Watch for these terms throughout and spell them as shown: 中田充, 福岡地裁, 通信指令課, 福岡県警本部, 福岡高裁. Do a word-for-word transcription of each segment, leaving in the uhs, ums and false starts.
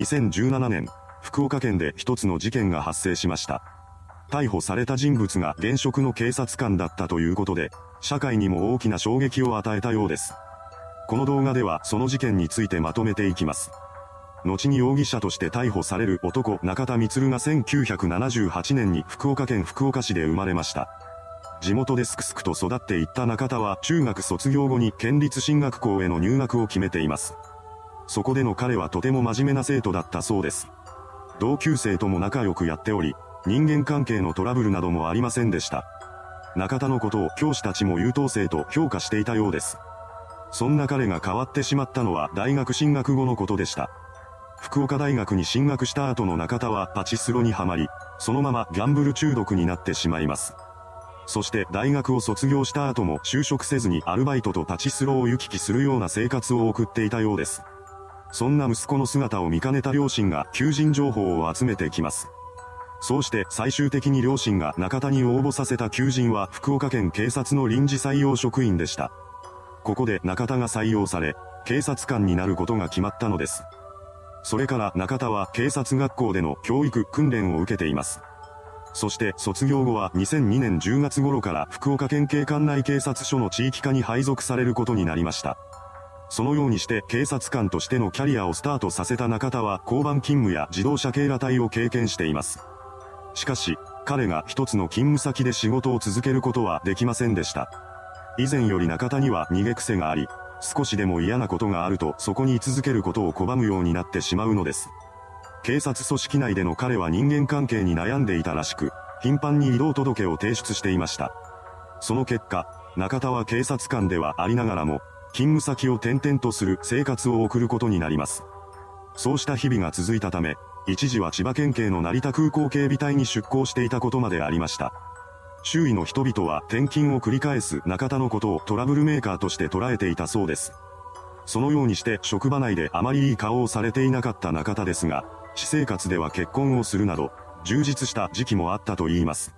にせんじゅうななねん、福岡県で一つの事件が発生しました。逮捕された人物が現職の警察官だったということで、社会にも大きな衝撃を与えたようです。この動画ではその事件についてまとめていきます。後に容疑者として逮捕される男中田充がせんきゅうひゃくななじゅうはちねんに福岡県福岡市で生まれました。地元ですくすくと育っていった中田は中学卒業後に県立進学校への入学を決めています。そこでの彼はとても真面目な生徒だったそうです。同級生とも仲良くやっており、人間関係のトラブルなどもありませんでした。中田のことを教師たちも優等生と評価していたようです。そんな彼が変わってしまったのは大学進学後のことでした。福岡大学に進学した後の中田はパチスロにはまり、そのままギャンブル中毒になってしまいます。そして大学を卒業した後も就職せずにアルバイトとパチスロを行き来するような生活を送っていたようです。そんな息子の姿を見かねた両親が求人情報を集めてきます。そうして最終的に両親が中田に応募させた求人は福岡県警察の臨時採用職員でした。ここで中田が採用され、警察官になることが決まったのです。それから中田は警察学校での教育訓練を受けています。そして卒業後はにせんにねんじゅうがつ頃から福岡県警管内警察署の地域課に配属されることになりました。そのようにして警察官としてのキャリアをスタートさせた中田は交番勤務や自動車警ら隊を経験しています。しかし、彼が一つの勤務先で仕事を続けることはできませんでした。以前より中田には逃げ癖があり、少しでも嫌なことがあるとそこに居続けることを拒むようになってしまうのです。警察組織内での彼は人間関係に悩んでいたらしく、頻繁に異動届を提出していました。その結果、中田は警察官ではありながらも、勤務先を転々とする生活を送ることになります。そうした日々が続いたため、一時は千葉県警の成田空港警備隊に出向していたことまでありました。周囲の人々は転勤を繰り返す中田のことをトラブルメーカーとして捉えていたそうです。そのようにして職場内であまりいい顔をされていなかった中田ですが、私生活では結婚をするなど、充実した時期もあったといいます。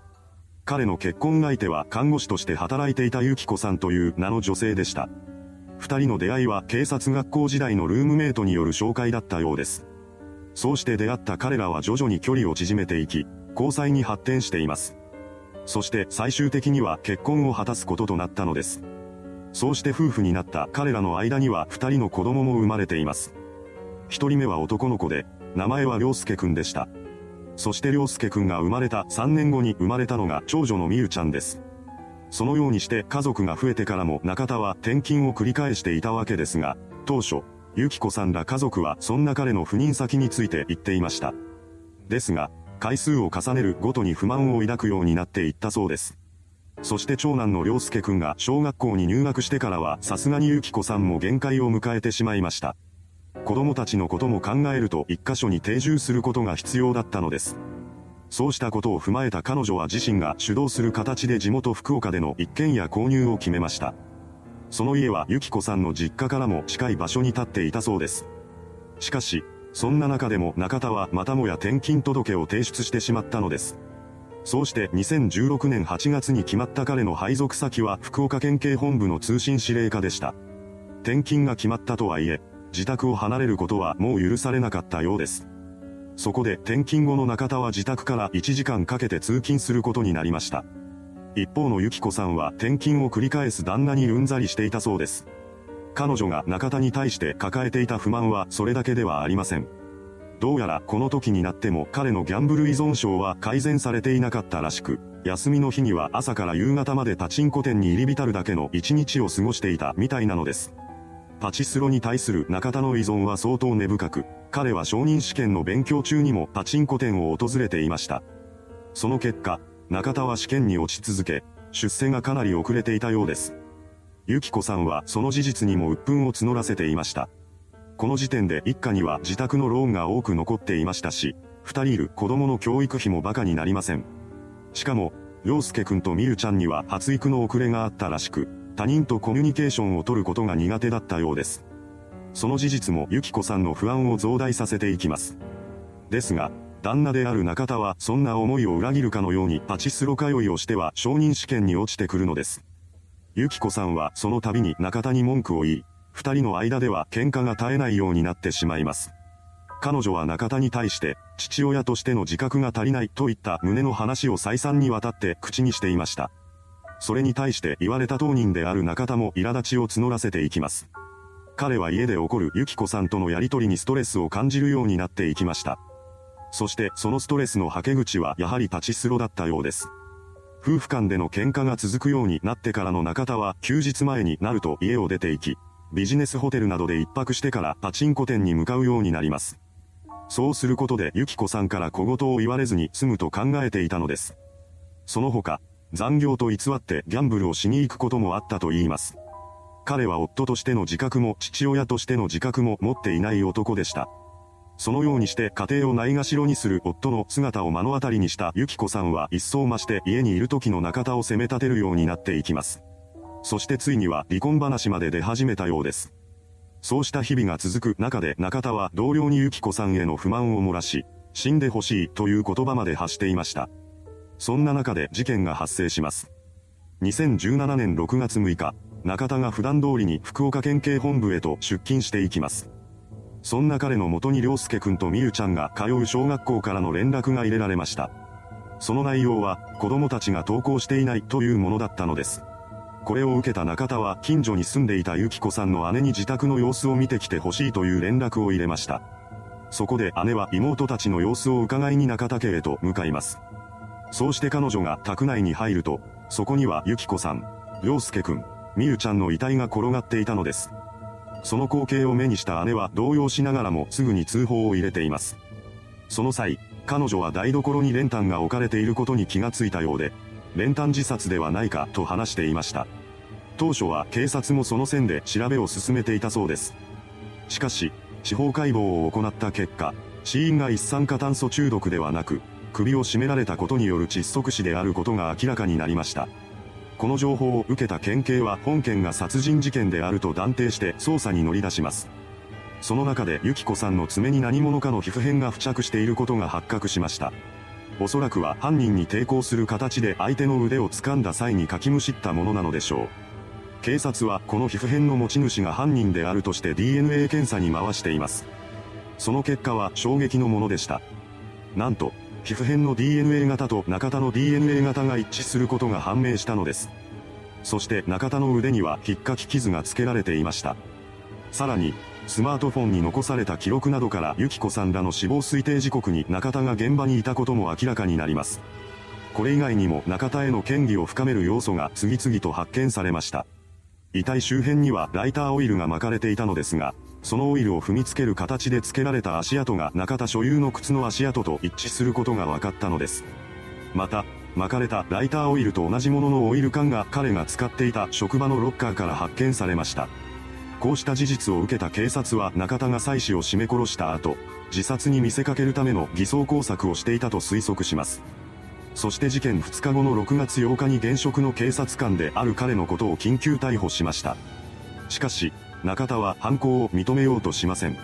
彼の結婚相手は看護師として働いていたゆきこさんという名の女性でした。二人の出会いは警察学校時代のルームメイトによる紹介だったようです。そうして出会った彼らは徐々に距離を縮めていき、交際に発展しています。そして最終的には結婚を果たすこととなったのです。そうして夫婦になった彼らの間には二人の子供も生まれています。一人目は男の子で、名前は涼介くんでした。そして涼介くんが生まれたさんねんごに生まれたのが長女の美優ちゃんです。そのようにして家族が増えてからも中田は転勤を繰り返していたわけですが、当初、ゆきこさんら家族はそんな彼の赴任先について言っていました。ですが、回数を重ねるごとに不満を抱くようになっていったそうです。そして長男の涼介くんが小学校に入学してからはさすがにゆきこさんも限界を迎えてしまいました。子供たちのことも考えると一箇所に定住することが必要だったのです。そうしたことを踏まえた彼女は自身が主導する形で地元福岡での一軒家購入を決めました。その家はゆきこさんの実家からも近い場所に立っていたそうです。しかし、そんな中でも中田はまたもや転勤届を提出してしまったのです。そうしてにせんじゅうろくねんはちがつに決まった彼の配属先は福岡県警本部の通信指令課でした。転勤が決まったとはいえ、自宅を離れることはもう許されなかったようです。そこで転勤後の中田は自宅からいちじかんかけて通勤することになりました。一方のゆきこさんは転勤を繰り返す旦那にうんざりしていたそうです。彼女が中田に対して抱えていた不満はそれだけではありません。どうやらこの時になっても彼のギャンブル依存症は改善されていなかったらしく、休みの日には朝から夕方までパチンコ店に入り浸るだけの一日を過ごしていたみたいなのです。パチスロに対する中田の依存は相当根深く、彼は昇任試験の勉強中にもパチンコ店を訪れていました。その結果、中田は試験に落ち続け、出世がかなり遅れていたようです。ゆきこさんはその事実にも鬱憤を募らせていました。この時点で一家には自宅のローンが多く残っていましたし、二人いる子供の教育費もバカになりません。しかも、涼介くんとみゆちゃんには発育の遅れがあったらしく、他人とコミュニケーションを取ることが苦手だったようです。その事実もゆきこさんの不安を増大させていきます。ですが、旦那である中田はそんな思いを裏切るかのようにパチスロ通いをしては昇任試験に落ちてくるのです。ゆきこさんはその度に中田に文句を言い、二人の間では喧嘩が絶えないようになってしまいます。彼女は中田に対して、父親としての自覚が足りないといった胸の話を再三にわたって口にしていました。それに対して言われた当人である中田も苛立ちを募らせていきます。彼は家で起こるユキコさんとのやりとりにストレスを感じるようになっていきました。そしてそのストレスの吐け口はやはり立ちスロだったようです。夫婦間での喧嘩が続くようになってからの中田は休日前になると家を出て行き、ビジネスホテルなどで一泊してからパチンコ店に向かうようになります。そうすることでユキコさんから小言を言われずに済むと考えていたのです。その他、残業と偽ってギャンブルをしに行くこともあったと言います。彼は夫としての自覚も父親としての自覚も持っていない男でした。そのようにして家庭をないがしろにする夫の姿を目の当たりにしたユキコさんは一層増して家にいる時の中田を責め立てるようになっていきます。そしてついには離婚話まで出始めたようです。そうした日々が続く中で中田は同僚にユキコさんへの不満を漏らし、死んでほしいという言葉まで発していました。そんな中で事件が発生します。にせんじゅうななねんろくがつむいか、中田が普段通りに福岡県警本部へと出勤していきます。そんな彼の元に涼介くんとみゆちゃんが通う小学校からの連絡が入れられました。その内容は子供たちが登校していないというものだったのです。これを受けた中田は近所に住んでいたユキコさんの姉に自宅の様子を見てきてほしいという連絡を入れました。そこで姉は妹たちの様子を伺いに中田家へと向かいます。そうして彼女が宅内に入ると、そこにはユキコさん、涼介くん、みゆちゃんの遺体が転がっていたのです。その光景を目にした姉は動揺しながらもすぐに通報を入れています。その際、彼女は台所に練炭が置かれていることに気がついたようで、練炭自殺ではないかと話していました。当初は警察もその線で調べを進めていたそうです。しかし、司法解剖を行った結果、死因が一酸化炭素中毒ではなく、首を絞められたことによる窒息死であることが明らかになりました。この情報を受けた県警は本件が殺人事件であると断定して捜査に乗り出します。その中でユキコさんの爪に何者かの皮膚片が付着していることが発覚しました。おそらくは犯人に抵抗する形で相手の腕を掴んだ際にかきむしったものなのでしょう。警察はこの皮膚片の持ち主が犯人であるとして ディーエヌエー 検査に回しています。その結果は衝撃のものでした。なんと、皮膚片の ディーエヌエー 型と中田の ディーエヌエー 型が一致することが判明したのです。そして中田の腕にはひっかき傷がつけられていました。さらに、スマートフォンに残された記録などからユキコさんらの死亡推定時刻に中田が現場にいたことも明らかになります。これ以外にも中田への嫌疑を深める要素が次々と発見されました。遺体周辺にはライターオイルが巻かれていたのですが、そのオイルを踏みつける形でつけられた足跡が中田所有の靴の足跡と一致することが分かったのです。また、巻かれたライターオイルと同じもののオイル缶が彼が使っていた職場のロッカーから発見されました。こうした事実を受けた警察は中田が妻子を絞め殺した後、自殺に見せかけるための偽装工作をしていたと推測します。そして事件ふつかごのろくがつようかに現職の警察官である彼のことを緊急逮捕しました。しかし、中田は犯行を認めようとしません。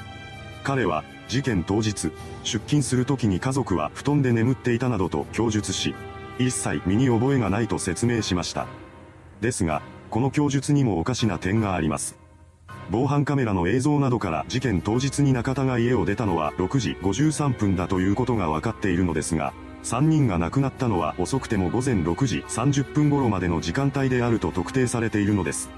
彼は、事件当日、出勤するときに家族は布団で眠っていたなどと供述し、一切身に覚えがないと説明しました。ですが、この供述にもおかしな点があります。防犯カメラの映像などから事件当日に中田が家を出たのはろくじごじゅうさんぷんだということが分かっているのですが、さんにんが亡くなったのは遅くてもごぜんろくじさんじゅっぷん頃までの時間帯であると特定されているのです。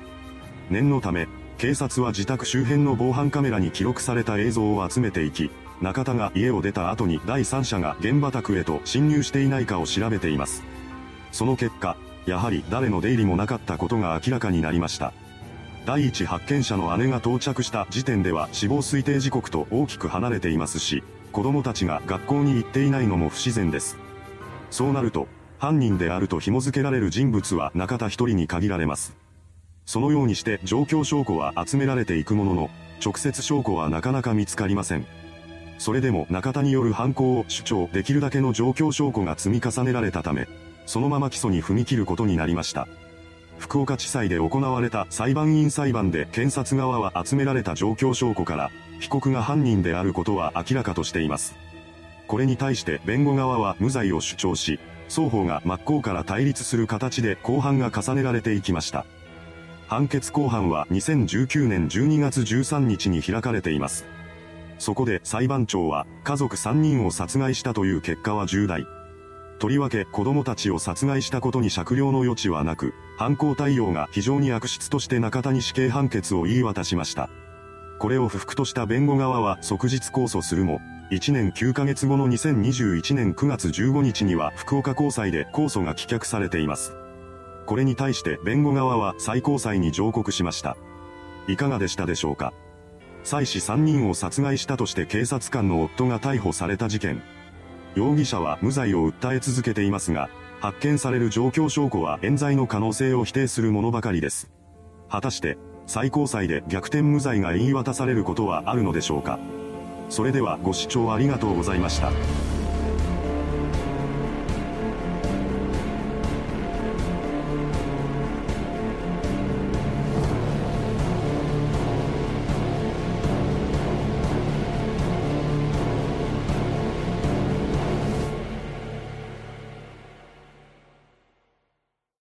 念のため、警察は自宅周辺の防犯カメラに記録された映像を集めていき、中田が家を出た後に第三者が現場宅へと侵入していないかを調べています。その結果、やはり誰の出入りもなかったことが明らかになりました。第一発見者の姉が到着した時点では死亡推定時刻と大きく離れていますし、子供たちが学校に行っていないのも不自然です。そうなると、犯人であると紐付けられる人物は中田一人に限られます。そのようにして状況証拠は集められていくものの、直接証拠はなかなか見つかりません。それでも中田による犯行を主張できるだけの状況証拠が積み重ねられたため、そのまま起訴に踏み切ることになりました。福岡地裁で行われた裁判員裁判で検察側は集められた状況証拠から、被告が犯人であることは明らかとしています。これに対して弁護側は無罪を主張し、双方が真っ向から対立する形で公判が重ねられていきました。判決公判はにせんじゅうきゅうねんじゅうにがつじゅうさんにちに開かれています。そこで裁判長は、家族さんにんを殺害したという結果は重大。とりわけ子供たちを殺害したことに酌量の余地はなく、犯行態様が非常に悪質として中田に死刑判決を言い渡しました。これを不服とした弁護側は即日控訴するも、いちねんきゅうかげつごのにせんにじゅういちねんくがつじゅうごにちには福岡高裁で控訴が棄却されています。これに対して弁護側は最高裁に上告しました。いかがでしたでしょうか。妻子さんにんを殺害したとして警察官の夫が逮捕された事件。容疑者は無罪を訴え続けていますが、発見される状況証拠は冤罪の可能性を否定するものばかりです。果たして、最高裁で逆転無罪が言い渡されることはあるのでしょうか。それではご視聴ありがとうございました。